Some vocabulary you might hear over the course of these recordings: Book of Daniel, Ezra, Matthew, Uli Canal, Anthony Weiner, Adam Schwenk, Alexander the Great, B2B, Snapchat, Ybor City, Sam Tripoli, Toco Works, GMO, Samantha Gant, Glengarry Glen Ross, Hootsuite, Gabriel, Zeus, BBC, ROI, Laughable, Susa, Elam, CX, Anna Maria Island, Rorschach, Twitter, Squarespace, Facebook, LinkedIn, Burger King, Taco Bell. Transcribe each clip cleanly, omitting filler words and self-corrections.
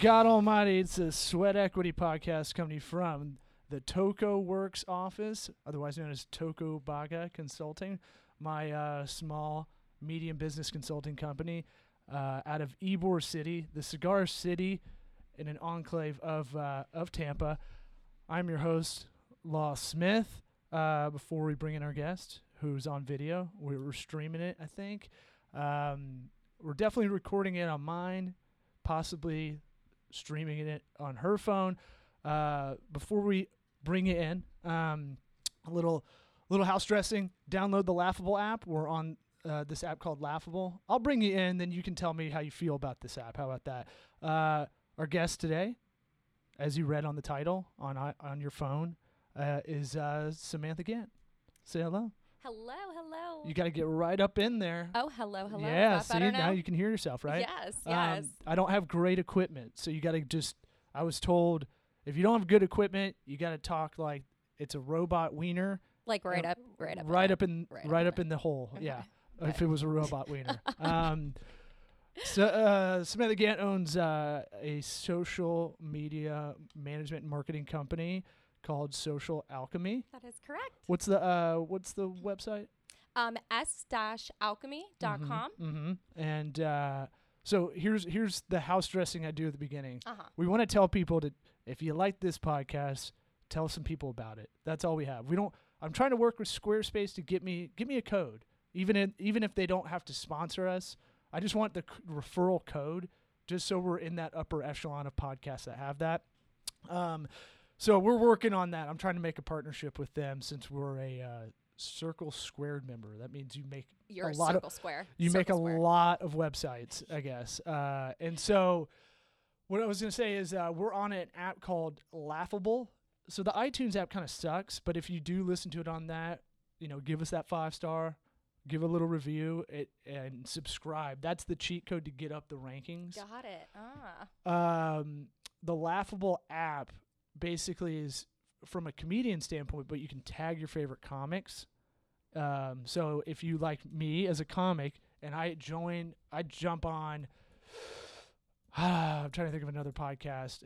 God Almighty, it's a Sweat Equity Podcast coming from the Toco Works office, otherwise known as Toco Baga Consulting, my small, medium business consulting company out of Ybor City, the cigar city in an enclave of Tampa. I'm your host, Law Smith. Before we bring in our guest, who's on video, we're streaming it, I think. We're definitely recording it on mine, possibly streaming it on her phone. Before we bring it in, a little house dressing. Download the Laughable app. We're on this app called Laughable. I'll bring you in, then you can tell me how you feel about this app. How about that? Our guest today, as you read on the title on your phone, is Samantha Gant. Say hello. Hello, hello. You got to get right up in there. Oh, hello, hello. Yeah, see, now you can hear yourself, right? Yes, yes. I don't have great equipment, so you got to just, I was told, if you don't have good equipment, you got to talk like it's a robot wiener. Like right up in the hole, okay. Yeah, okay. If it was a robot wiener. So Samantha Gant owns a social media management and marketing company called Social Alchemy. That is correct. What's the website? s-alchemy.com. Mm-hmm. And so here's the house dressing I do at the beginning. Uh-huh. We want to tell people to, if you like this podcast, tell some people about it. That's all we have. We don't. I'm trying to work with Squarespace to give me a code. Even if they don't have to sponsor us, I just want the referral code, just so we're in that upper echelon of podcasts that have that. So we're working on that. I'm trying to make a partnership with them since we're a Circle Squared member. That means you make a lot of websites, I guess. And so what I was going to say is we're on an app called Laughable. So the iTunes app kind of sucks, but if you do listen to it on that, give us that 5-star, give a little review, and subscribe. That's the cheat code to get up the rankings. Got it. Ah. The Laughable app basically is from a comedian standpoint, but you can tag your favorite comics. So if you like me as a comic and I jump on, I'm trying to think of another podcast,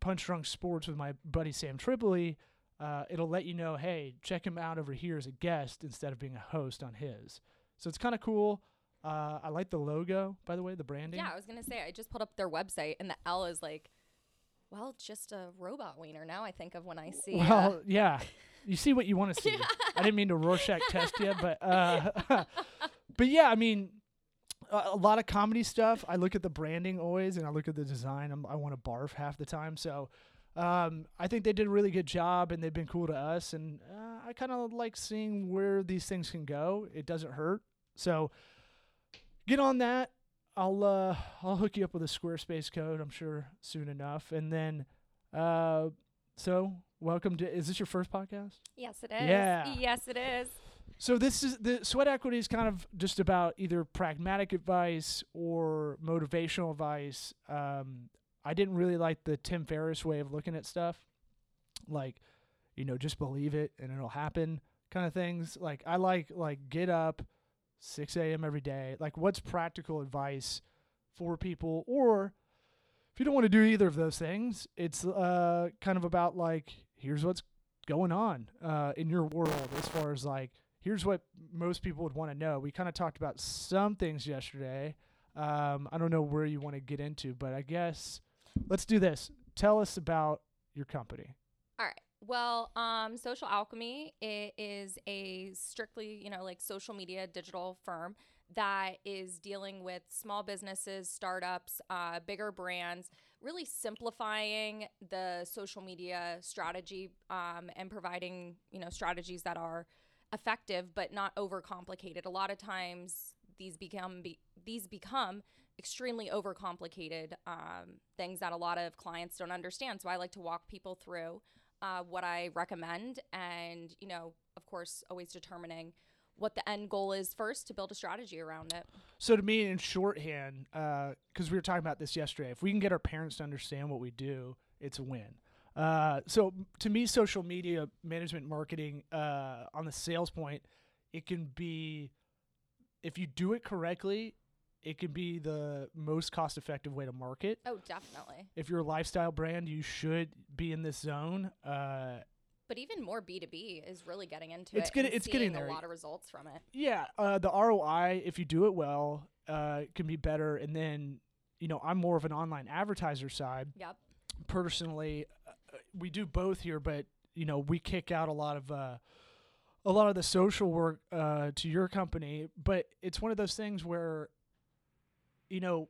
Punch Drunk Sports with my buddy Sam Tripoli, it'll let you know, hey, check him out over here as a guest instead of being a host on his. So it's kind of cool. I like the logo, by the way, the branding. Yeah, I was going to say, I just pulled up their website, and the L is like, well, just a robot wiener now, I think of when I see. Well, yeah. You see what you want to see. I didn't mean to Rorschach test you, but but yeah, I mean, a lot of comedy stuff. I look at the branding always, and I look at the design. I want to barf half the time. So I think they did a really good job, and they've been cool to us. And I kind of like seeing where these things can go. It doesn't hurt. So get on that. I'll hook you up with a Squarespace code, I'm sure, soon enough. And then, welcome to, is this your first podcast? Yes, it is. Yeah. Yes, it is. So this is, the Sweat Equity is kind of just about either pragmatic advice or motivational advice. I didn't really like the Tim Ferriss way of looking at stuff. Like, just believe it and it'll happen kind of things. Like, I like get up 6 a.m. every day. Like, what's practical advice for people? Or if you don't want to do either of those things, it's kind of about, like, here's what's going on in your world as far as, like, here's what most people would want to know. We kind of talked about some things yesterday. I don't know where you want to get into, but I guess let's do this. Tell us about your company. All right. Well, Social Alchemy, it is a strictly, social media digital firm that is dealing with small businesses, startups, bigger brands, really simplifying the social media strategy and providing, strategies that are effective but not overcomplicated. A lot of times these become extremely overcomplicated things that a lot of clients don't understand. So I like to walk people through what I recommend and, of course, always determining what the end goal is first to build a strategy around it. So to me, in shorthand, because we were talking about this yesterday, if we can get our parents to understand what we do, it's a win. So to me, social media management marketing on the sales point, it can be, if you do it correctly, It could be the most cost-effective way to market. Oh, definitely. If you're a lifestyle brand, you should be in this zone. But even more B2B is really getting into it. It's getting there. A lot of results from it. Yeah. The ROI, if you do it well, can be better. And then, you know, I'm more of an online advertiser side. Yep. Personally, we do both here, but, you know, we kick out a lot of the social work to your company. But it's one of those things where, you know,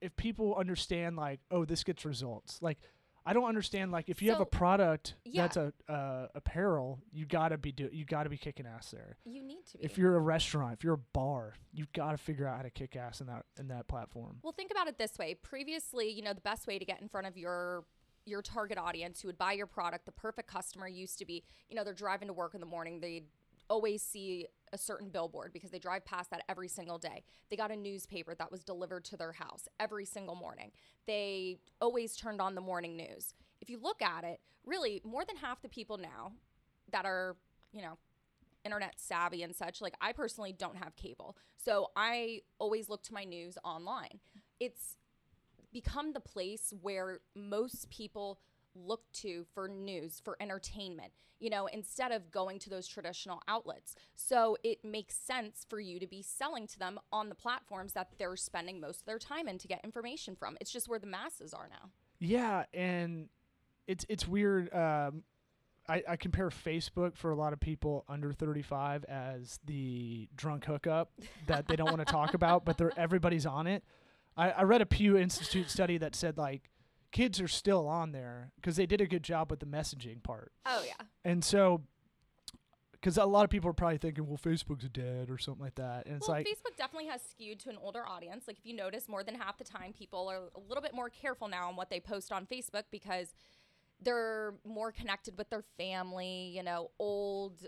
if people understand, like, oh, this gets results, like, I don't understand, like, if you have a product that's apparel, you gotta be kicking ass there. You need to be. If you're a restaurant, if you're a bar, you've got to figure out how to kick ass in that platform. Well, think about it this way. Previously, you know, the best way to get in front of your target audience who would buy your product, the perfect customer used to be, you know, they're driving to work in the morning, they always see a certain billboard because they drive past that every single day. They got a newspaper that was delivered to their house every single morning. They always turned on the morning news. If you look at it, really more than half the people now that are, you know, internet savvy and such, like I personally don't have cable. So I always look to my news online. It's become the place where most people look to for news, for entertainment, you know, instead of going to those traditional outlets. So it makes sense for you to be selling to them on the platforms that they're spending most of their time in to get information from. It's just where the masses are now. Yeah. And it's weird. I compare Facebook for a lot of people under 35 as the drunk hookup that they don't want to talk about, but everybody's on it. I read a Pew Institute study that said, like, kids are still on there because they did a good job with the messaging part. Oh, yeah. And so, because a lot of people are probably thinking, well, Facebook's dead or something like that. And well, it's like, Facebook definitely has skewed to an older audience. Like, if you notice, more than half the time, people are a little bit more careful now on what they post on Facebook because they're more connected with their family, you know, old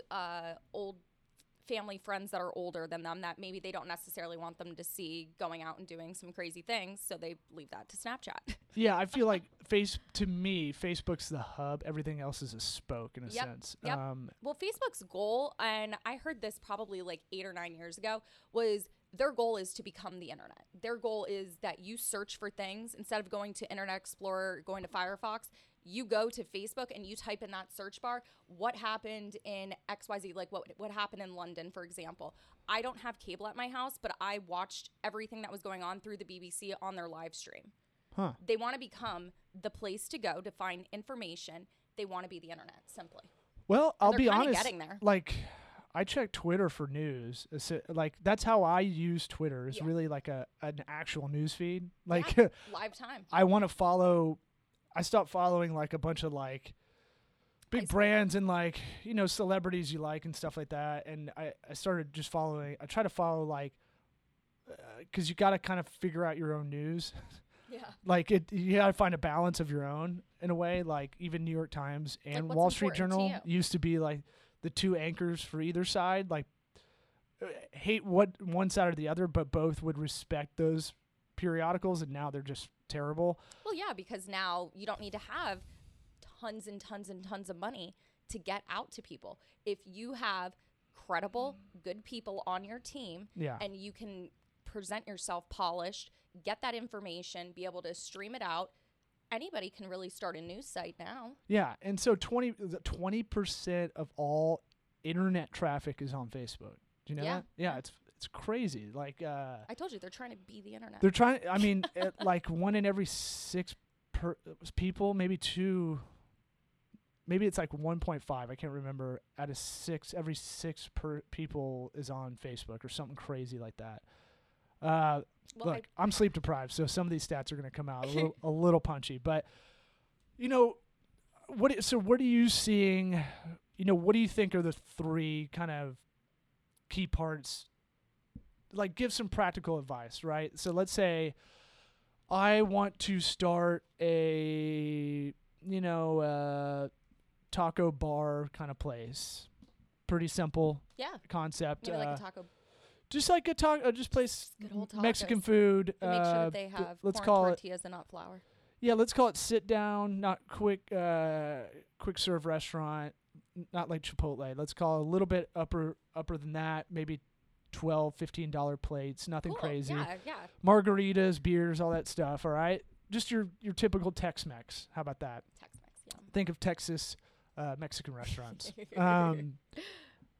family friends that are older than them that maybe they don't necessarily want them to see going out and doing some crazy things. So they leave that to Snapchat. Yeah, I feel like Facebook's the hub. Everything else is a spoke in a sense. Yep. Well, Facebook's goal, and I heard this probably like 8 or 9 years ago, was their goal is to become the internet. Their goal is that you search for things. Instead of going to Internet Explorer, going to Firefox, you go to Facebook and you type in that search bar, what happened in XYZ, like what happened in London, for example. I don't have cable at my house, but I watched everything that was going on through the BBC on their live stream. Huh. They want to become the place to go to find information. They want to be the internet, simply. Well, I'll be honest. They're kind of getting there. Like, I check Twitter for news. Like, that's how I use Twitter. It's really like an actual news feed. Like, yeah, live time. I want to follow. I stopped following like a bunch of like big brands and like, you know, celebrities you like and stuff like that. And I started just following. I try to follow like, because you got to kind of figure out your own news. Yeah. Like you gotta find a balance of your own in a way. Like even New York Times and Wall Street Journal used to be like the two anchors for either side. Like hate what one side or the other, but both would respect those periodicals. And now they're just terrible. Well, yeah, because now you don't need to have tons and tons and tons of money to get out to people. If you have credible, good people on your team, and you can present yourself polished, get that information, be able to stream it out. Anybody can really start a news site now. Yeah. And so 20% of all internet traffic is on Facebook. Do you know that? Yeah. It's crazy. Like, I told you, they're trying to be the internet. They're trying. I mean, like one in every six people, maybe two, maybe it's like 1.5. I can't remember. Out of six, every six people is on Facebook or something crazy like that. Well, look, I'm sleep deprived, so some of these stats are going to come out a little punchy. But, you know, what are you seeing? You know, what do you think are the three kind of key parts? Like, give some practical advice, right? So let's say I want to start a, you know, taco bar kind of place. Pretty simple concept. Maybe like a taco bar. Just like a taco, just place Mexican food. Make sure that they have corn tortillas and not flour. Yeah, let's call it sit down, not quick serve restaurant, not like Chipotle. Let's call it a little bit upper than that, maybe $12, $15 plates, nothing crazy. Yeah, yeah. Margaritas, beers, all that stuff, all right? Just your typical Tex-Mex. How about that? Tex-Mex, yeah. Think of Texas Mexican restaurants.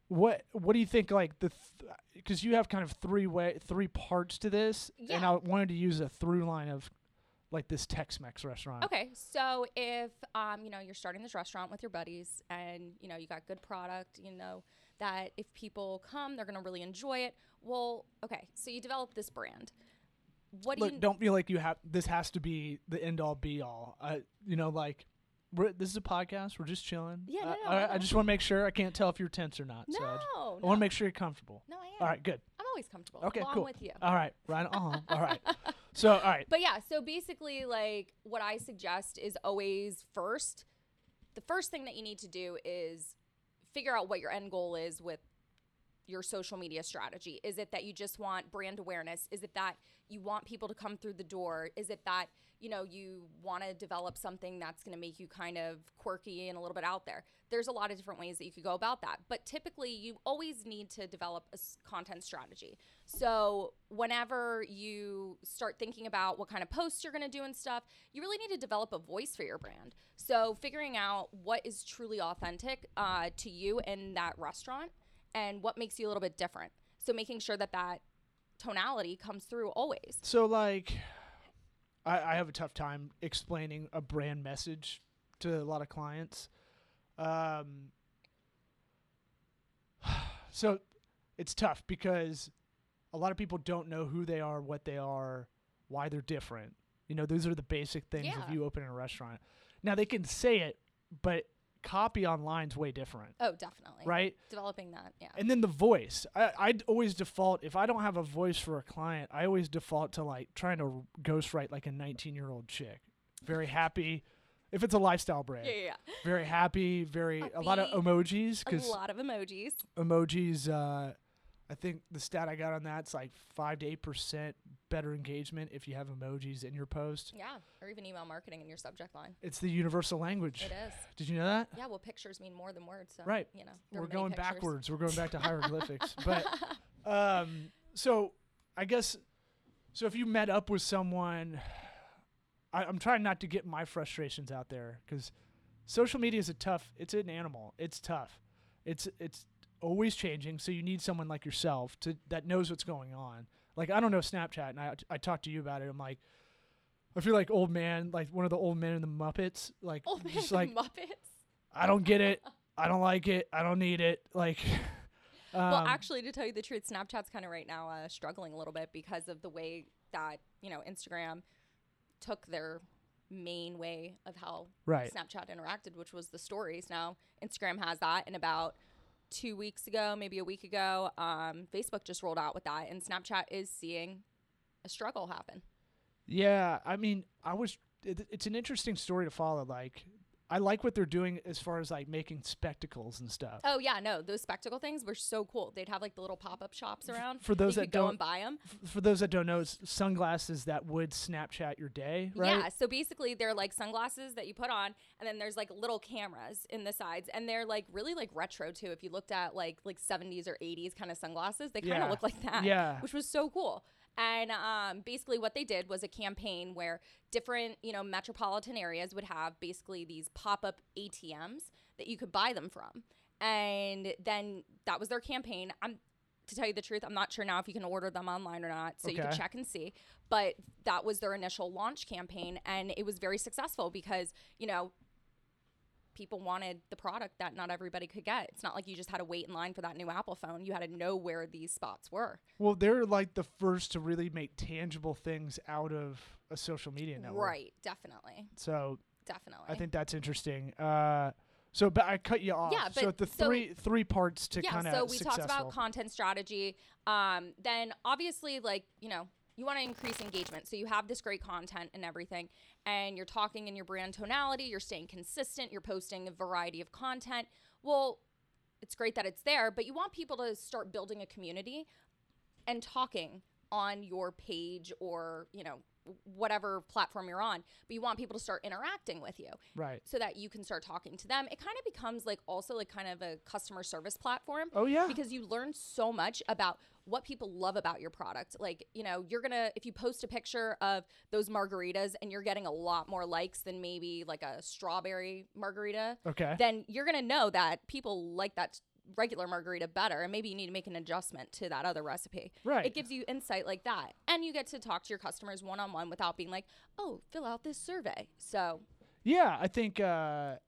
What do you think, like, because you have kind of three parts to this, yeah. And I wanted to use a through line of, like, this Tex-Mex restaurant. Okay, so if, you know, you're starting this restaurant with your buddies and, you know, you got good product, you know, that if people come, they're going to really enjoy it. Well, okay, so you develop this brand. What do you... Don't feel like you have, this has to be the end-all, be-all. You know, like... This is a podcast. We're just chilling. Yeah, I just want to make sure. I can't tell if you're tense or not. No. I want to make sure you're comfortable. No, I am. All right, good. I'm always comfortable. Okay, cool. I'm with you. All right, right on. All right. So, all right. But, yeah, so basically, like, what I suggest is always first. The first thing that you need to do is figure out what your end goal is with your social media strategy. Is it that you just want brand awareness? Is it that you want people to come through the door? Is it that, you know, you want to develop something that's going to make you kind of quirky and a little bit out there? There's a lot of different ways that you could go about that. But typically, you always need to develop a content strategy. So whenever you start thinking about what kind of posts you're going to do and stuff, you really need to develop a voice for your brand. So figuring out what is truly authentic to you in that restaurant and what makes you a little bit different. So making sure that that tonality comes through always. So, like, I have a tough time explaining a brand message to a lot of clients. So it's tough because a lot of people don't know who they are, what they are, why they're different. You know, those are the basic things if you open a restaurant. Now, they can say it, but copy online's way different. Oh, definitely. Right? Developing that, yeah. And then the voice. I'd always default, if I don't have a voice for a client, I always default to, like, trying to ghostwrite, like, a 19-year-old chick. Very happy. If it's a lifestyle brand. Yeah. Very happy, a lot of emojis. A lot of emojis. Emojis, I think the stat I got on that's, like, 5 to 8% better engagement if you have emojis in your post. Yeah, or even email marketing in your subject line. It's the universal language. It is. Did you know that? Yeah, well, pictures mean more than words. So, right. You know, we're going backwards. We're going back to hieroglyphics. But so I guess if you met up with someone, I'm trying not to get my frustrations out there because social media is it's an animal. It's tough. It's always changing, so you need someone like yourself that knows what's going on. Like, I don't know Snapchat, and I talked to you about it. I'm like, I feel like old man, like one of the old men in the Muppets. Like, old man in the Muppets? I don't get it. I don't like it. I don't need it. Like, well, actually, to tell you the truth, Snapchat's kind of right now struggling a little bit because of the way that, you know, Instagram took their main way of how Snapchat interacted, which was the stories. Now, Instagram has that, and about 2 weeks ago, maybe a week ago, Facebook just rolled out with that, and Snapchat is seeing a struggle happen. Yeah, I mean, it's an interesting story to follow. Like, I like what they're doing as far as, like, making spectacles and stuff. Oh yeah, no, those spectacle things were so cool. They'd have, like, the little pop-up shops around. For those that go and buy them. For those that don't know, it's sunglasses that would Snapchat your day, right? Yeah, so basically they're like sunglasses that you put on, and then there's, like, little cameras in the sides, and they're, like, really, like, retro too. If you looked at like 70s or 80s kind of sunglasses, they kind of look like that, which was so cool. And basically what they did was a campaign where different, you know, metropolitan areas would have basically these pop-up ATMs that you could buy them from. And then that was their campaign. To tell you the truth, I'm not sure now if you can order them online or not, so you can check and see. But that was their initial launch campaign, and it was very successful because, you know, people wanted the product that not everybody could get. It's not like you just had to wait in line for that new Apple phone. You had to know where these spots were. Well, they're, like, the first to really make tangible things out of a social media network. Right, definitely. So definitely. I think that's interesting. So but I cut you off. Yeah, but so the three parts to kind of successful. Yeah, so we talked about content strategy. Then obviously, like, you know, you want to increase engagement. So you have this great content and everything, and you're talking in your brand tonality, you're staying consistent, you're posting a variety of content. Well, it's great that it's there, but you want people to start building a community and talking on your page or, you know, whatever platform you're on, but you want people to start interacting with you. Right. So that you can start talking to them. It kind of becomes like also like kind of a customer service platform. Oh yeah. Because you learn so much about what people love about your product. Like, you know, you're going to, if you post a picture of those margaritas and you're getting a lot more likes than maybe like a strawberry margarita, okay, then you're going to know that people like that regular margarita better, and maybe you need to make an adjustment to that other recipe. Right. It gives you insight like that, and you get to talk to your customers one-on-one without being like, oh, fill out this survey. So yeah, I think you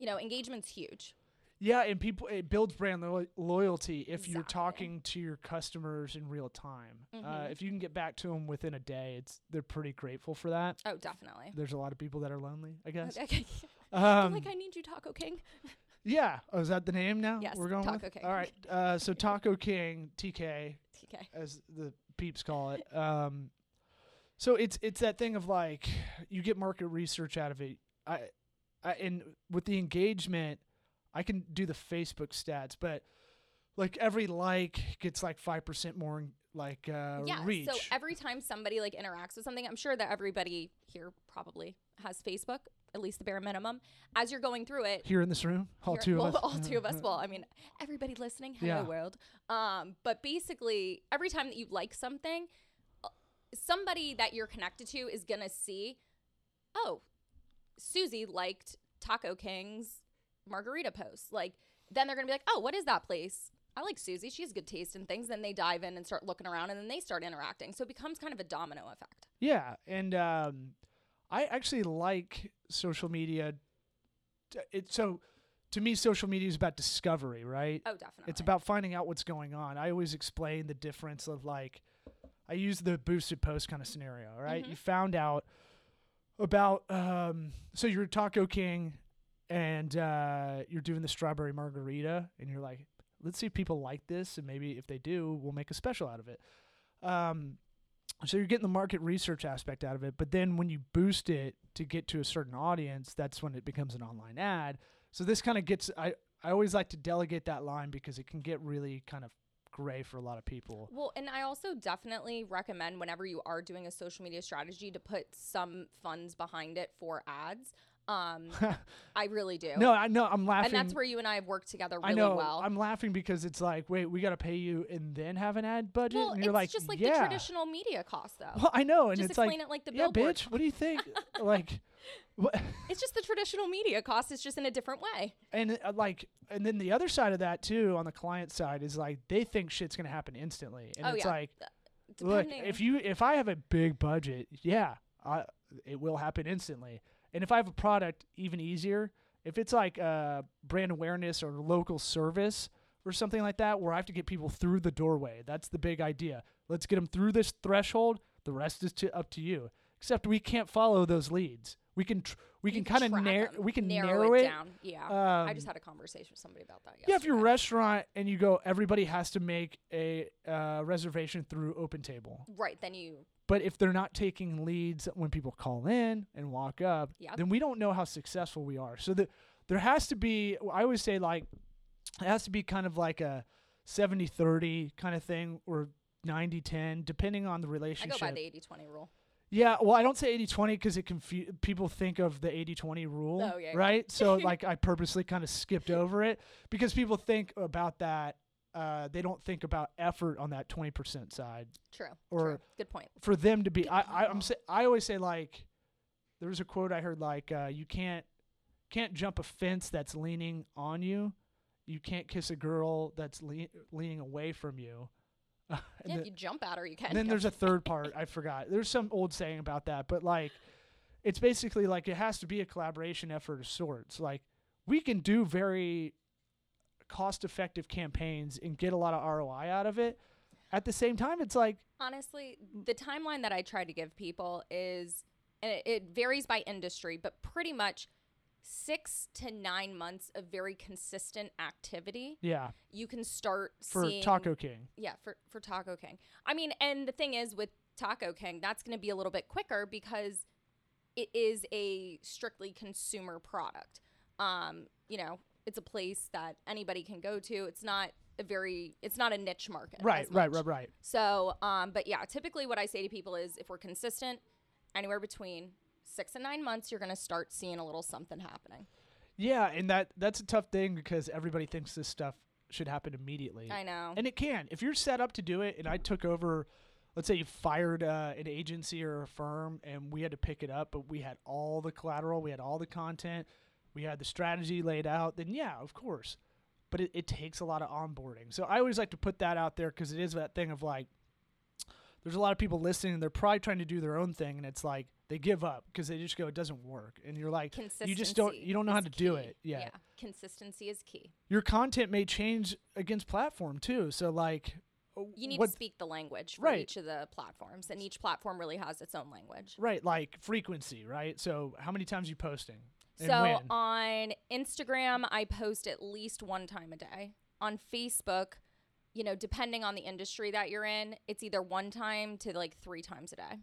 know, engagement's huge. Yeah, and people, it builds brand loyalty if exactly. you're talking to your customers in real time. Mm-hmm. If you can get back to them within a day, they're pretty grateful for that. Oh, definitely. There's a lot of people that are lonely, I guess. I'm like, I need you, Taco King. Yeah. Oh, is that the name now? Yes. We're going Taco with? King. All right. So Taco King, TK, as the peeps call it. So it's that thing of like, you get market research out of it. And with the engagement, I can do the Facebook stats, but like every like gets like 5% more like reach. So every time somebody like interacts with something, I'm sure that everybody here probably has Facebook, at least the bare minimum, as you're going through it. Here in this room, all two of us. Well, I mean, everybody listening, hello world. But basically, every time that you like something, somebody that you're connected to is going to see, oh, Susie liked Taco King's margarita post. Like, then they're going to be like, oh, what is that place? I like Susie. She has good taste in things. Then they dive in and start looking around, and then they start interacting. So it becomes kind of a domino effect. Yeah. And I actually like social media. So to me, social media is about discovery, right? Oh, definitely. It's about finding out what's going on. I always explain the difference of like, I use the boosted post kind of scenario, right? Mm-hmm. You found out about, so you're Taco King and you're doing the strawberry margarita and you're like, let's see if people like this. And maybe if they do, we'll make a special out of it. So you're getting the market research aspect out of it, but then when you boost it to get to a certain audience, that's when it becomes an online ad. So this kind of gets, I always like to delegate that line because it can get really kind of gray for a lot of people. Well, and I also definitely recommend whenever you are doing a social media strategy to put some funds behind it for ads. I really do. No, I know. I'm laughing. And that's where you and I have worked together really well. I'm laughing because it's like, wait, we got to pay you and then have an ad budget? Well, and you're like, it's just like the traditional media cost, though. Well, I know. And just it's explain like the billboard. Bitch, what do you think? Like, what? It's just the traditional media cost. It's just in a different way. And like, and then the other side of that, too, on the client side is like, they think shit's going to happen instantly. And it's like, depending. Look, if I have a big budget, it will happen instantly. And if I have a product, even easier. If it's like brand awareness or local service or something like that, where I have to get people through the doorway. That's the big idea. Let's get them through this threshold. The rest is up to you. Except we can't follow those leads. We can narrow it down. Yeah. I just had a conversation with somebody about that yesterday. Yeah, if you're a restaurant and you go, everybody has to make a reservation through OpenTable. Right. Then you. But if they're not taking leads when people call in and walk up, then we don't know how successful we are. So there has to be, I always say like, it has to be kind of like a 70-30 kind of thing or 90-10, depending on the relationship. I go by the 80-20 rule. Yeah. Well, I don't say 80-20 because it people think of the 80-20 rule, right? So like I purposely kind of skipped over it because people think about that. They don't think about effort on that 20% side. True. Or good point. For them to be, I always say like, there was a quote I heard like, you can't jump a fence that's leaning on you. You can't kiss a girl that's leaning away from you. Yeah, if you jump at her, you can. Then there's a third part I forgot. There's some old saying about that, but like, it's basically like it has to be a collaboration effort of sorts. Like we can do very cost-effective campaigns and get a lot of ROI out of it. At the same time, it's like... Honestly, the timeline that I try to give people is, and it varies by industry, but pretty much 6 to 9 months of very consistent activity. Yeah. You can start seeing... For Taco King. Yeah, for Taco King. I mean, and the thing is with Taco King, that's going to be a little bit quicker because it is a strictly consumer product. You know... It's a place that anybody can go to. It's not a niche market. Right. So, but yeah, typically what I say to people is if we're consistent anywhere between 6 and 9 months, you're going to start seeing a little something happening. Yeah, and that's a tough thing because everybody thinks this stuff should happen immediately. I know. And it can. If you're set up to do it, and I took over, let's say you fired an agency or a firm, and we had to pick it up, but we had all the collateral, we had all the content, we had the strategy laid out, then yeah, of course. But it takes a lot of onboarding. So I always like to put that out there because it is that thing of like, there's a lot of people listening and they're probably trying to do their own thing, and it's like they give up because they just go, it doesn't work. And you're like, you don't know how to do it. Yeah. Yeah. Consistency is key. Your content may change against platform too. So like, you need to speak the language for each of the platforms, and each platform really has its own language. Right. Like frequency, right? So how many times are you posting? So on Instagram, I post at least one time a day. On Facebook, you know, depending on the industry that you're in, it's either one time to like 3 times a day.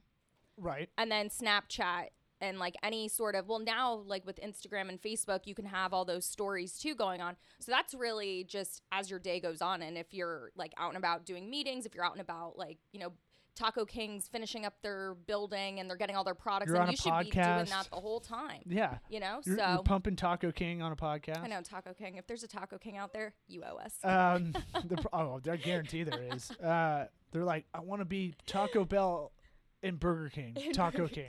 Right. And then Snapchat and like any sort of, well, now like with Instagram and Facebook, you can have all those stories too going on. So that's really just as your day goes on. And if you're like out and about doing meetings, if you're out and about like, you know, Taco King's finishing up their building and they're getting all their products. You're and on you a should podcast. Be doing that the whole time. Yeah. You know, you're pumping Taco King on a podcast. I know, Taco King. If there's a Taco King out there, you owe us. I guarantee there is. They're like, I want to be Taco Bell and Burger King. Taco King.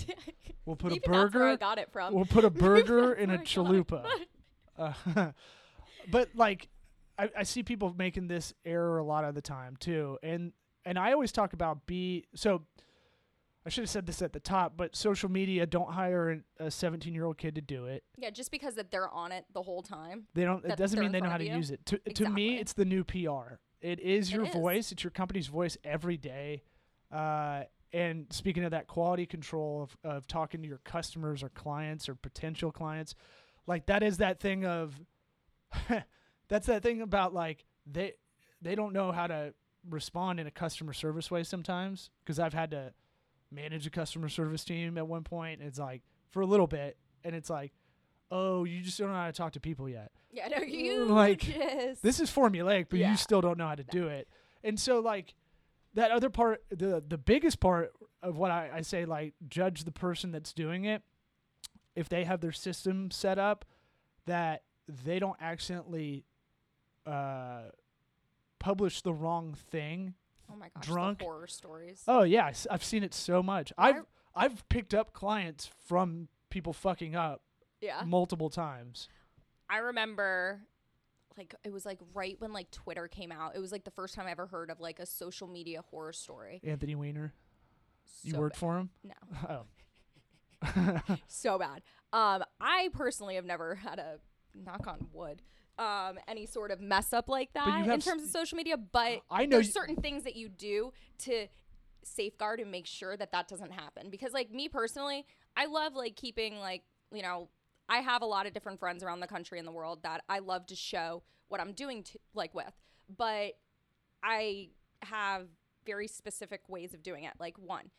We'll put a burger. That's where I got it from. We'll put a burger in a chalupa. But like, I see people making this error a lot of the time too. And I always talk about so I should have said this at the top, but social media, don't hire a 17-year-old kid to do it. Yeah, just because that they're on it the whole time. It doesn't mean they know how to use it. To me, it's the new PR. It is your voice. It's your company's voice every day. And speaking of that quality control of talking to your customers or clients or potential clients, like that is that thing of, that's that thing about like, they don't know how to respond in a customer service way sometimes, because I've had to manage a customer service team at one point. It's like for a little bit, and it's like, oh, you just don't know how to talk to people yet. Yeah, no, you like just... this is formulaic, but you still don't know how to do it. And so like that other part, the biggest part of what I say, like judge the person that's doing it. If they have their system set up that they don't accidentally publish the wrong thing. Oh my gosh, drunk horror stories. Oh yeah, I've seen it so much. I've picked up clients from people fucking up. Yeah. Multiple times. I remember, like it was like right when like Twitter came out. It was like the first time I ever heard of like a social media horror story. Anthony Weiner. So you worked for him? No. Oh. So bad. I personally have never had a, knock on wood, any sort of mess up like that in terms of social media, but I know there's certain things that you do to safeguard and make sure that that doesn't happen. Because like me personally, I love like keeping like, you know, I have a lot of different friends around the country and the world that I love to show what I'm doing to, like with, but I have very specific ways of doing it. Like one,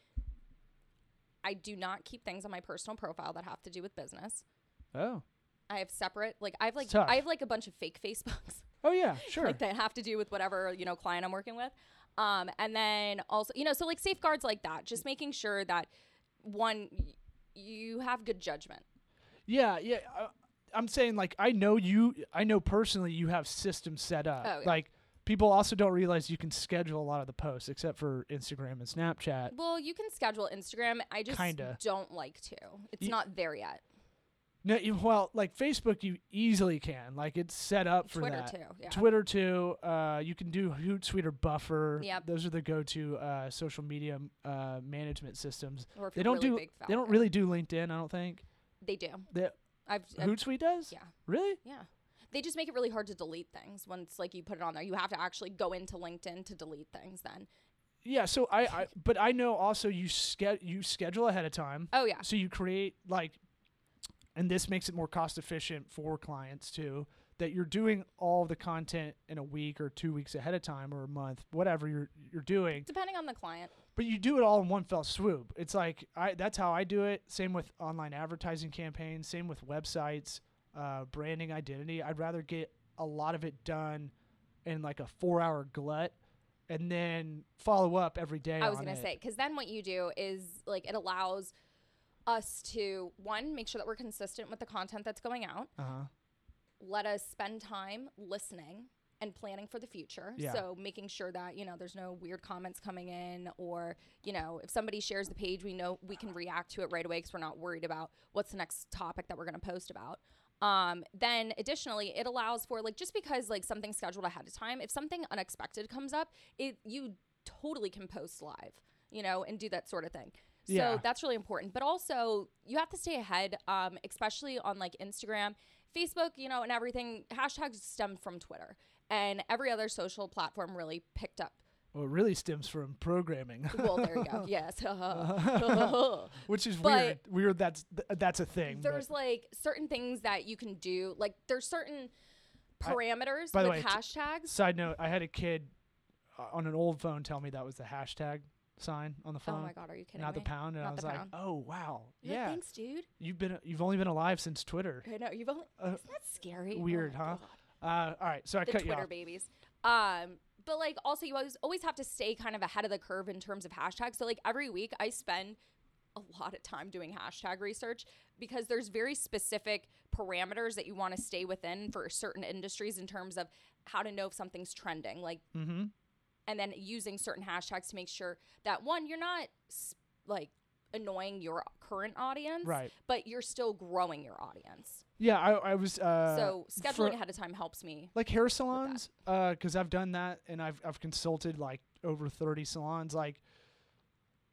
I do not keep things on my personal profile that have to do with business. Oh. I have separate, like I have like a bunch of fake Facebooks. Oh yeah, sure. Like that have to do with whatever, you know, client I'm working with. And then also, you know, so like safeguards like that, just making sure that one, you have good judgment. Yeah. Yeah. I'm saying like, I know personally you have systems set up. Oh, yeah. Like people also don't realize you can schedule a lot of the posts except for Instagram and Snapchat. Well, you can schedule Instagram. I just don't like to. It's not there yet. No, well, like Facebook, you easily can. Like it's set up for Twitter that. Too, yeah. Twitter too. You can do Hootsuite or Buffer. Yep. Those are the go-to social media management systems. Or if they don't really they don't really do LinkedIn, I don't think. They do. Hootsuite does? Yeah. Really? Yeah. They just make it really hard to delete things once like you put it on there. You have to actually go into LinkedIn to delete things then. Yeah, so but I know also you schedule ahead of time. Oh yeah. So you create like. And this makes it more cost efficient for clients too, that you're doing all the content in a week or 2 weeks ahead of time or a month, whatever you're doing. Depending on the client. But you do it all in one fell swoop. It's like, that's how I do it. Same with online advertising campaigns, same with websites, branding, identity. I'd rather get a lot of it done in like a 4-hour glut and then follow up every day on it. I was going to say, because then what you do is like it allows us to, one, make sure that we're consistent with the content that's going out. Let us spend time listening and planning for the future. So making sure that, you know, there's no weird comments coming in, or, you know, if somebody shares the page, we know we can react to it right away because we're not worried about what's the next topic that we're going to post about. Then additionally, it allows for, like, just because like something's scheduled ahead of time, if something unexpected comes up, you totally can post live, you know, and do that sort of thing. So that's really important. But also you have to stay ahead, especially on like Instagram, Facebook, you know, and everything. Hashtags stem from Twitter and every other social platform really picked up. Well, it really stems from programming. Well, there you go. Yes. Which is weird. Weird that's a thing. There's like certain things that you can do. Like there's certain parameters with hashtags. Side note, I had a kid on an old phone tell me that was the hashtag sign on the phone. Oh my God, are you kidding me? Not the pound. And I was like, oh, wow. Yeah. Thanks, dude. You've only been alive since Twitter. I know. Isn't that scary? Weird, huh? All right. So I cut you off. The Twitter babies. But like also you always have to stay kind of ahead of the curve in terms of hashtags. So like every week I spend a lot of time doing hashtag research because there's very specific parameters that you want to stay within for certain industries in terms of how to know if something's trending. Like, and then using certain hashtags to make sure that, one, you're not like annoying your current audience, right, but you're still growing your audience. Yeah, I was so scheduling ahead of time helps me. Like hair salons, because I've done that and I've consulted like over 30 salons. Like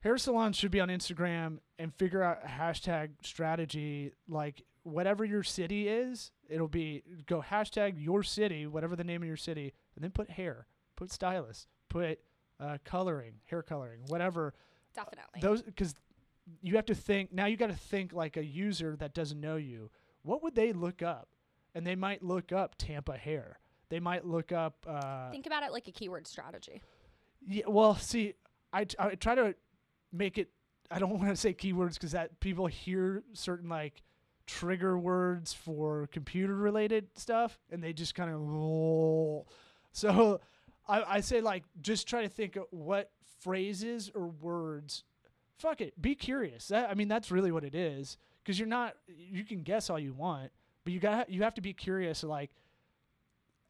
hair salons should be on Instagram and figure out a hashtag strategy. Like whatever your city is, it'll be go hashtag your city, whatever the name of your city, and then put hair, put stylist, put coloring, hair coloring, whatever. Definitely. Those because you have to think now. You got to think like a user that doesn't know you. What would they look up? And they might look up Tampa hair. They might look up... think about it like a keyword strategy. Yeah. Well, see, I try to make it... I don't want to say keywords because that people hear certain like trigger words for computer-related stuff and they just kind of... So I say like just try to think of what phrases or words... Fuck it. Be curious. That's really what it is. Because you can guess all you want, but you have to be curious. Like,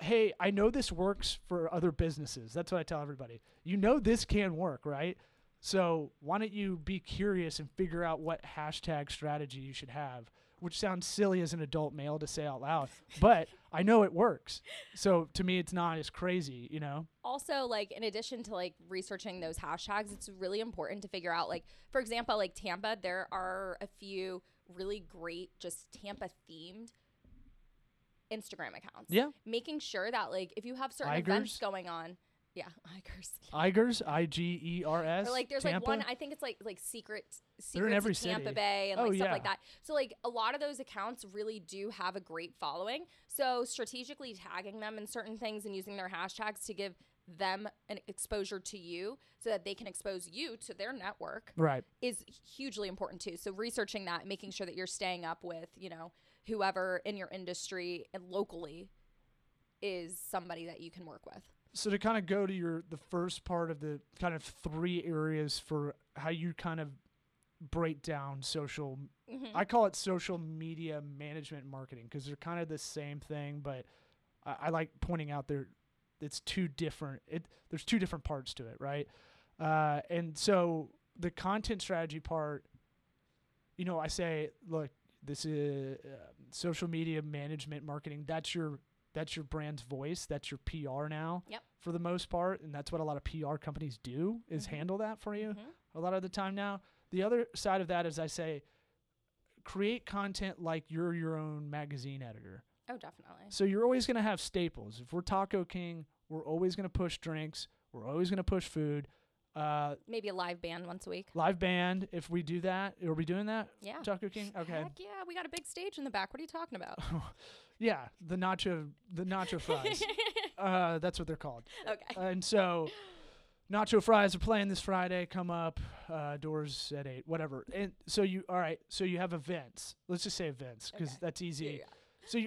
hey, I know this works for other businesses. That's what I tell everybody. You know this can work, right? So why don't you be curious and figure out what hashtag strategy you should have, which sounds silly as an adult male to say out loud, but I know it works. So to me, it's not as crazy, you know? Also, like, in addition to, like, researching those hashtags, it's really important to figure out, like, for example, like Tampa, there are a few really great just Tampa-themed Instagram accounts. Yeah. Making sure that, like, if you have certain events going on. Yeah, Ygers, I-G-E-R-S. Or like there's Tampa. Like one, I think it's like Secret in every Tampa city. Bay and like stuff like that. So like a lot of those accounts really do have a great following. So strategically tagging them in certain things and using their hashtags to give them an exposure to you so that they can expose you to their network is hugely important too. So researching that, making sure that you're staying up with, you know, whoever in your industry and locally is somebody that you can work with. So to kind of go to the first part of the kind of three areas for how you kind of break down social, I call it social media management and marketing because they're kind of the same thing, but I like pointing out it's two different. There's two different parts to it, right? And so the content strategy part, you know, I say, look, this is social media management marketing. That's your brand's voice. That's your PR now for the most part. And that's what a lot of PR companies do is handle that for you a lot of the time now. The other side of that is I say create content like you're your own magazine editor. Oh, definitely. So you're always going to have staples. If we're Taco King, we're always going to push drinks. We're always going to push food. Maybe a live band once a week. Live band, if we do that. Are we doing that? Yeah. Taco King? Okay. Heck yeah, we got a big stage in the back. What are you talking about? Yeah, the nacho fries. That's what they're called. Okay. And so nacho fries are playing this Friday. Come up, doors at 8, whatever. And so you have events. Let's just say events because that's easy. Yeah. So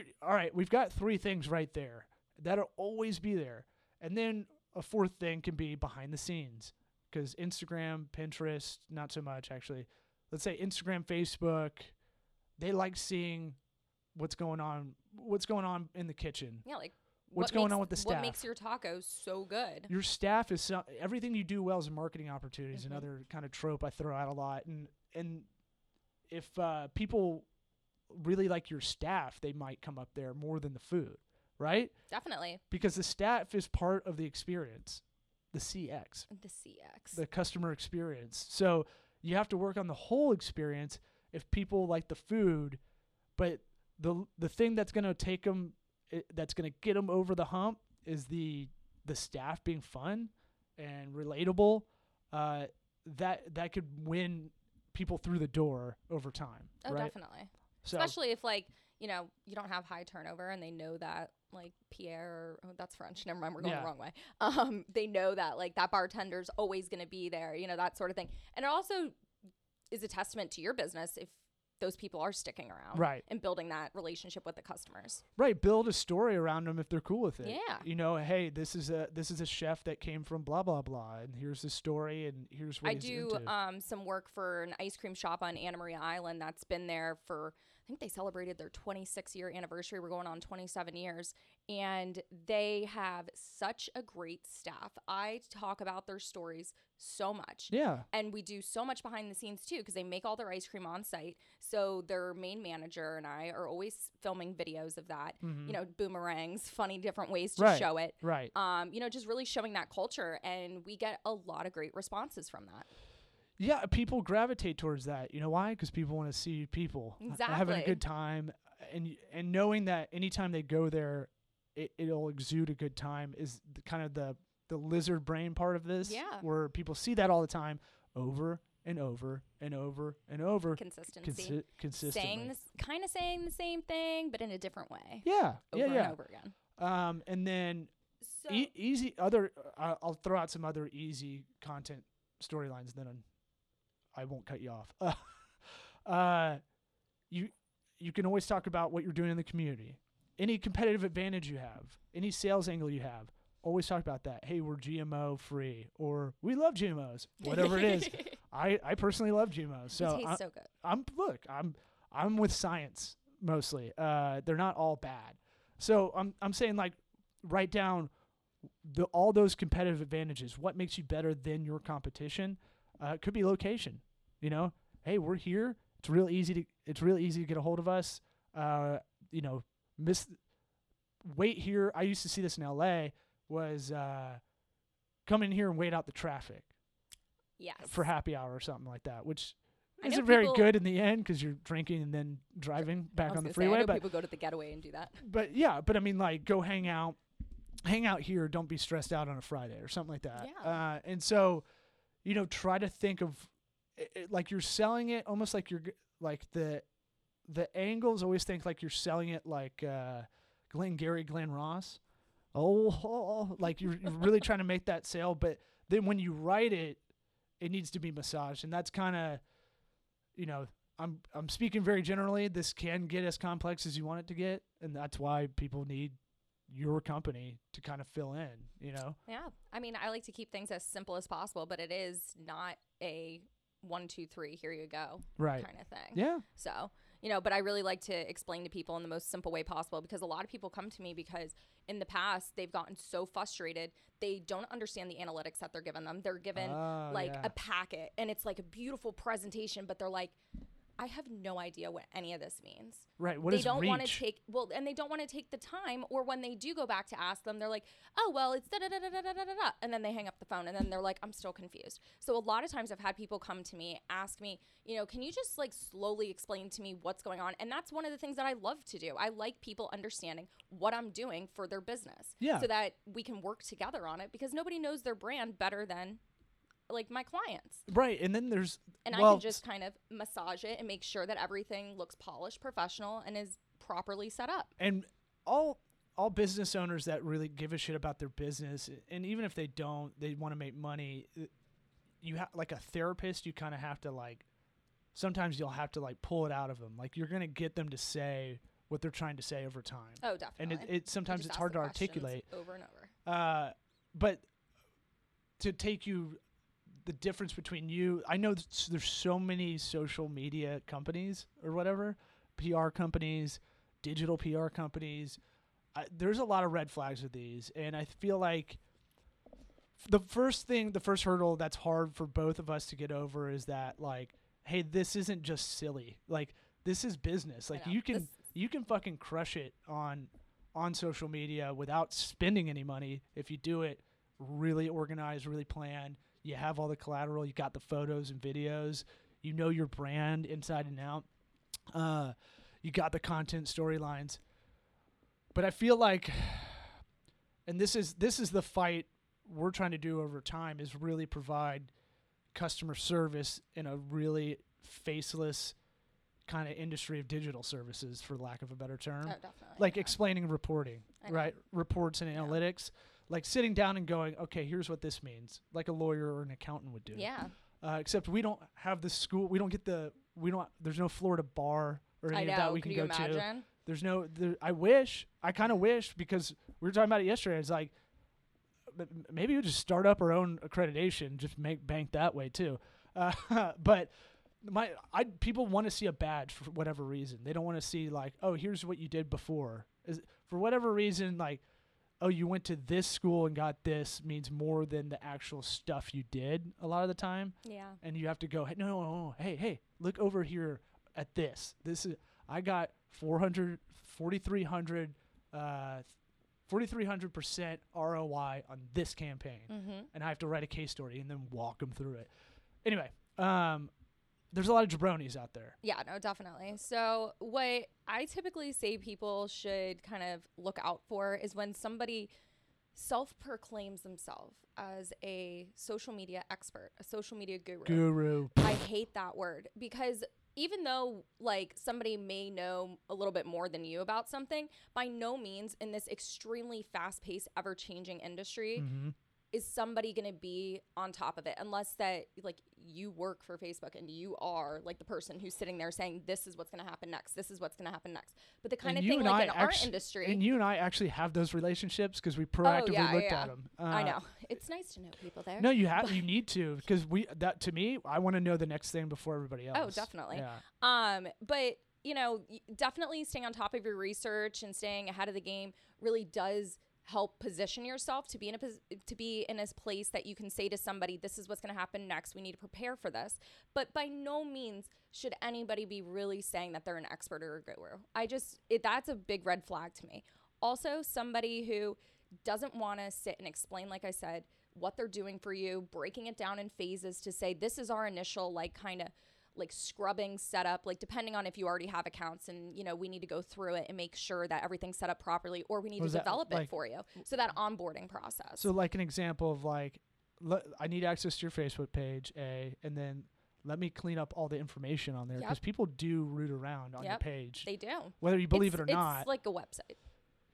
we've got three things right there. That'll always be there. And then a fourth thing can be behind the scenes. Because Instagram, Pinterest, not so much actually, let's say Instagram, Facebook, they like seeing what's going on in the kitchen. Yeah, like what's going on with the staff. What makes your tacos so good? Your staff is everything you do well is marketing opportunities. Mm-hmm. Another kind of trope I throw out a lot. And if people really like your staff, they might come up there more than the food, right? Definitely. Because the staff is part of the experience, the CX. The customer experience. So you have to work on the whole experience if people like the food, but the thing that's going to take them, that's going to get them over the hump is the staff being fun and relatable. That could win people through the door over time. Oh, right? Definitely. So, especially if you don't have high turnover and they know that like Pierre, that's French. Never mind. We're going the wrong way. They know that like that bartender's always going to be there, that sort of thing. And it also is a testament to your business if those people are sticking around, right, and building that relationship with the customers. Right. Build a story around them if they're cool with it. Yeah. Hey, this is a chef that came from blah, blah, blah. And here's the story and here's what he's into. Some work for an ice cream shop on Anna Maria Island that's been there for, I think they celebrated their 26-year anniversary. We're going on 27 years. And they have such a great staff. I talk about their stories so much. Yeah. And we do so much behind the scenes too, because they make all their ice cream on site. So their main manager and I are always filming videos of that, mm-hmm. Boomerangs, funny different ways to show it. Right. Just really showing that culture. And we get a lot of great responses from that. Yeah, people gravitate towards that. You know why? Because people want to see people having a good time. And knowing that anytime they go there, it'll exude a good time is kind of the lizard brain part of this. Yeah. Where people see that all the time over and over and over and over. Consistency. Consistently. Saying the same thing, but in a different way. Yeah. Over and over again. And then so, easy other, I'll throw out some other easy content storylines then I won't cut you off. You can always talk about what you're doing in the community. Any competitive advantage you have, any sales angle you have, always talk about that. Hey, we're GMO free, or we love GMOs, whatever it is. I personally love GMOs. So it tastes so good. I'm with science mostly. They're not all bad. So I'm saying like write down all those competitive advantages. What makes you better than your competition? It could be location. Hey, we're here. It's real easy to get a hold of us. Wait here. I used to see this in LA was come in here and wait out the traffic. Yes. For happy hour or something like that, which isn't very good in the end because you're drinking and then driving back on the freeway. But people go to the getaway and do that. But yeah, go hang out here. Don't be stressed out on a Friday or something like that. Yeah. And so, try to think of it, like you're selling it almost like you're like the angles always think like you're selling it like Glengarry Glen Ross. Oh, like you're really trying to make that sale. But then when you write it, it needs to be massaged. And that's kind of, I'm speaking very generally. This can get as complex as you want it to get. And that's why people need your company to kind of fill in, Yeah. I like to keep things as simple as possible, but it is not a 1, 2, 3, here you go. Right. Kind of thing. Yeah. So, but I really like to explain to people in the most simple way possible because a lot of people come to me because in the past they've gotten so frustrated. They don't understand the analytics that they're giving them. They're given a packet and it's like a beautiful presentation, but they're like, I have no idea what any of this means. Right. What is reach? They don't want to take the time, or when they do go back to ask them, they're like, oh, well, it's da da da da da da da da, and then they hang up the phone, and then they're like, I'm still confused. So a lot of times I've had people come to me, ask me, can you just like slowly explain to me what's going on? And that's one of the things that I love to do. I like people understanding what I'm doing for their business, so that we can work together on it because nobody knows their brand better than like my clients. Right. And then I can just kind of massage it and make sure that everything looks polished, professional, and is properly set up. And all business owners that really give a shit about their business, and even if they don't, they want to make money. You have like a therapist, you kind of have to like, sometimes you'll have to like pull it out of them. Like you're going to get them to say what they're trying to say over time. Oh, definitely. And sometimes it's hard to articulate over and over. But to take you the difference between you. I know there's so many social media companies or whatever, PR companies, digital PR companies. There's a lot of red flags with these. And I feel like the first hurdle that's hard for both of us to get over is that, like, hey, this isn't just silly. Like, this is business. Like, you can fucking crush it on social media without spending any money if you do it really organized, really planned. You have all the collateral. You got the photos and videos. You know your brand inside and out. You got the content storylines. But I feel like, and this is the fight we're trying to do over time, is really provide customer service in a really faceless kind of industry of digital services, for lack of a better term. Oh, definitely. Like explaining reporting, right? Reports and analytics. Like sitting down and going, okay, here's what this means, like a lawyer or an accountant would do. Yeah. Except we don't have the school. We don't get the. We don't. There's no Florida bar or any of that we can go to. There's no. I wish. I kind of wish, because we were talking about it yesterday. It's like, maybe we just start up our own accreditation, just make bank that way too. But people want to see a badge for whatever reason. They don't want to see like, oh, here's what you did before. For whatever reason, like, oh, you went to this school and got this means more than the actual stuff you did a lot of the time. Yeah. And you have to go, hey, no, hey, look over here at this. This is, I got 4,300% ROI on this campaign. Mm-hmm. And I have to write a case story and then walk them through it. Anyway, there's a lot of jabronis out there. Yeah, no, definitely. So what I typically say people should kind of look out for is when somebody self-proclaims themselves as a social media expert, a social media guru. I hate that word, because even though like somebody may know a little bit more than you about something, by no means in this extremely fast-paced, ever-changing industry, mm-hmm. is somebody going to be on top of it, unless that like you work for Facebook and you are like the person who's sitting there saying, this is what's going to happen next. This is what's going to happen next. But the kind of thing like in our industry. And you and I actually have those relationships because we proactively looked at them. I know. It's nice to know people there. No, you need to, because to me, I want to know the next thing before everybody else. Oh, definitely. Yeah. But you know, definitely staying on top of your research and staying ahead of the game really does help position yourself to be in a place that you can say to somebody, this is what's going to happen next. We need to prepare for this. But by no means should anybody be really saying that they're an expert or a guru. That's a big red flag to me. Also, somebody who doesn't want to sit and explain, like I said, what they're doing for you, breaking it down in phases to say, this is our initial like kind of like scrubbing setup, like depending on if you already have accounts and, you know, we need to go through it and make sure that everything's set up properly, or we need to develop it for you. So that onboarding process. So like an example of like, I need access to your Facebook page, and then let me clean up all the information on there, because people do root around on your page. They do. Whether you believe it or not. It's like a website.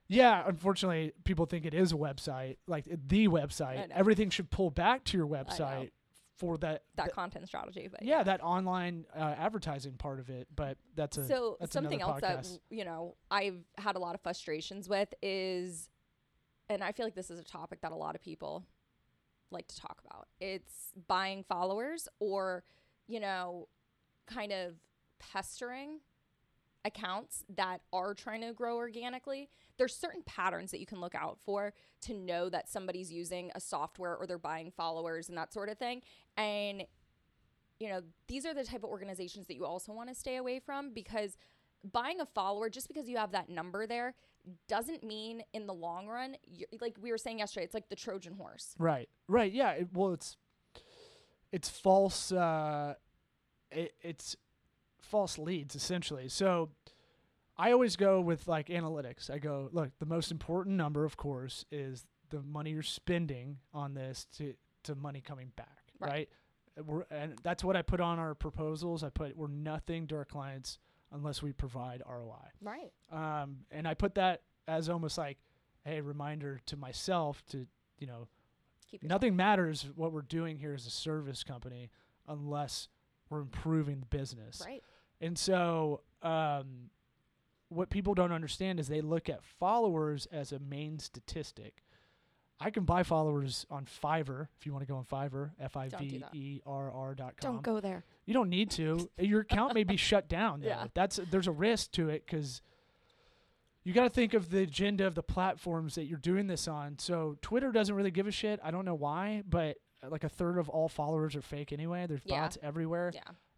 Yeah, unfortunately, people think it is a website, like the website. Everything should pull back to your website for that content strategy, but that online advertising part of it. But that's something else podcast. That you know, I've had a lot of frustrations with is, and I feel like this is a topic that a lot of people like to talk about. It's buying followers, or you know, kind of pestering accounts that are trying to grow organically. There's certain patterns that you can look out for to know that somebody's using a software or they're buying followers and that sort of thing. And, you know, these are the type of organizations that you also want to stay away from, because buying a follower, just because you have that number there, doesn't mean in the long run, like we were saying yesterday, it's like the Trojan horse. Right. Yeah. It's false. It's false leads, essentially. So I always go with like analytics. I go, look, the most important number, of course, is the money you're spending on this to money coming back, right? And that's what I put on our proposals. I put, we're nothing to our clients unless we provide ROI. Right. And I put that as almost like, hey, reminder to myself to, you know, nothing matters. What we're doing here is a service company unless we're improving the business. Right. And so what people don't understand is they look at followers as a main statistic. I can buy followers on Fiverr if you want to go on Fiverr, Fiverr.com. Don't go there. You don't need to. Your account may be shut down. Though. Yeah. There's a risk to it because you got to think of the agenda of the platforms that you're doing this on. So Twitter doesn't really give a shit. I don't know why, but like a third of all followers are fake anyway. There's bots everywhere.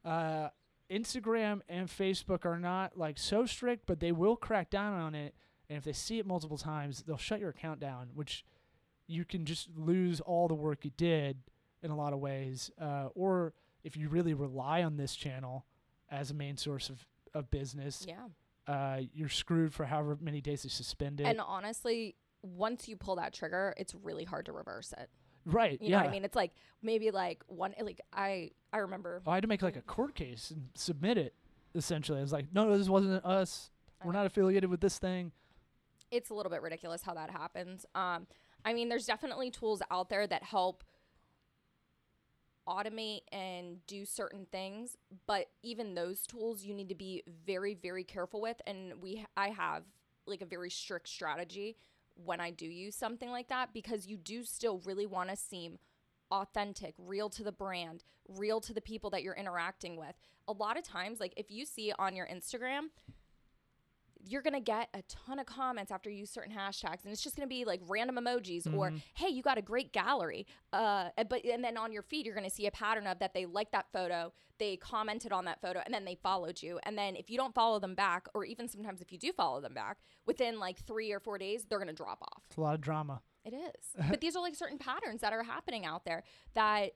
Yeah. Instagram and Facebook are not like so strict, but they will crack down on it. And if they see it multiple times, they'll shut your account down, which you can just lose all the work you did in a lot of ways. Or if you really rely on this channel as a main source of business, you're screwed for however many days they suspend it. And honestly, once you pull that trigger, it's really hard to reverse it. Right. You know what I mean? It's like maybe like one, like I remember. Oh, I had to make like a court case and submit it essentially. I was like, no, this wasn't us. We're not affiliated with this thing. It's a little bit ridiculous how that happens. I mean, there's definitely tools out there that help automate and do certain things, but even those tools you need to be very, very careful with. And I have like a very strict strategy when I do use something like that, because you do still really want to seem authentic, real to the brand, real to the people that you're interacting with. A lot of times, like if you see on your Instagram, you're going to get a ton of comments after you use certain hashtags, and it's just going to be like random emojis or, hey, you got a great gallery. And then on your feed, you're going to see a pattern of that. They liked that photo. They commented on that photo, and then they followed you. And then if you don't follow them back, or even sometimes if you do follow them back within like 3 or 4 days, they're going to drop off. It's a lot of drama. It is. But these are like certain patterns that are happening out there that,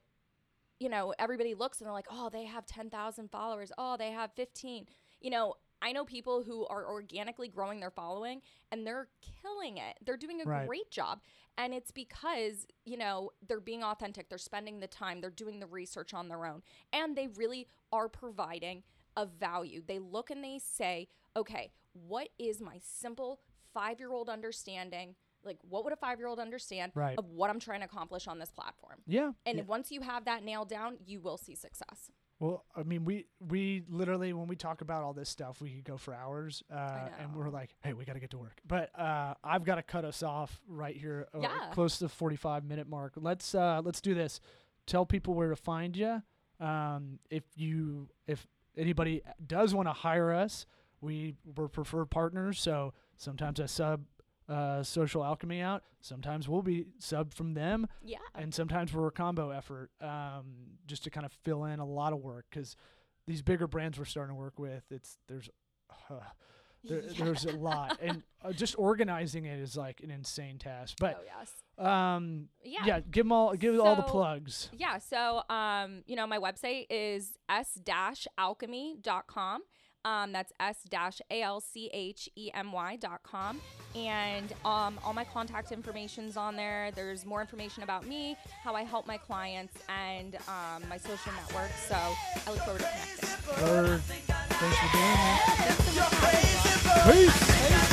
you know, everybody looks and they're like, oh, they have 10,000 followers. Oh, they have 15, you know, I know people who are organically growing their following and they're killing it. They're doing a great job. And it's because, you know, they're being authentic. They're spending the time. They're doing the research on their own. And they really are providing a value. They look and they say, okay, what is my simple 5-year-old understanding? Like, what would a 5-year-old understand of what I'm trying to accomplish on this platform? Yeah. And once you have that nailed down, you will see success. Well, I mean, we literally, when we talk about all this stuff, we could go for hours and we're like, hey, we got to get to work. But I've got to cut us off right here close to the 45-minute mark. Let's do this. Tell people where to find you. If anybody does want to hire us, we're preferred partners. So sometimes I sub Social Alchemy out. Sometimes we'll be subbed from them. Yeah. And sometimes we're a combo effort just to kind of fill in a lot of work, because these bigger brands we're starting to work with, there's a lot. And just organizing it is like an insane task. But give all the plugs. Yeah. So, you know, my website is s-alchemy.com. That's s-alchemy.com. And all my contact information's on there. There's more information about me, how I help my clients, and my social network. So I look forward to connecting. Thanks for doing that. Peace.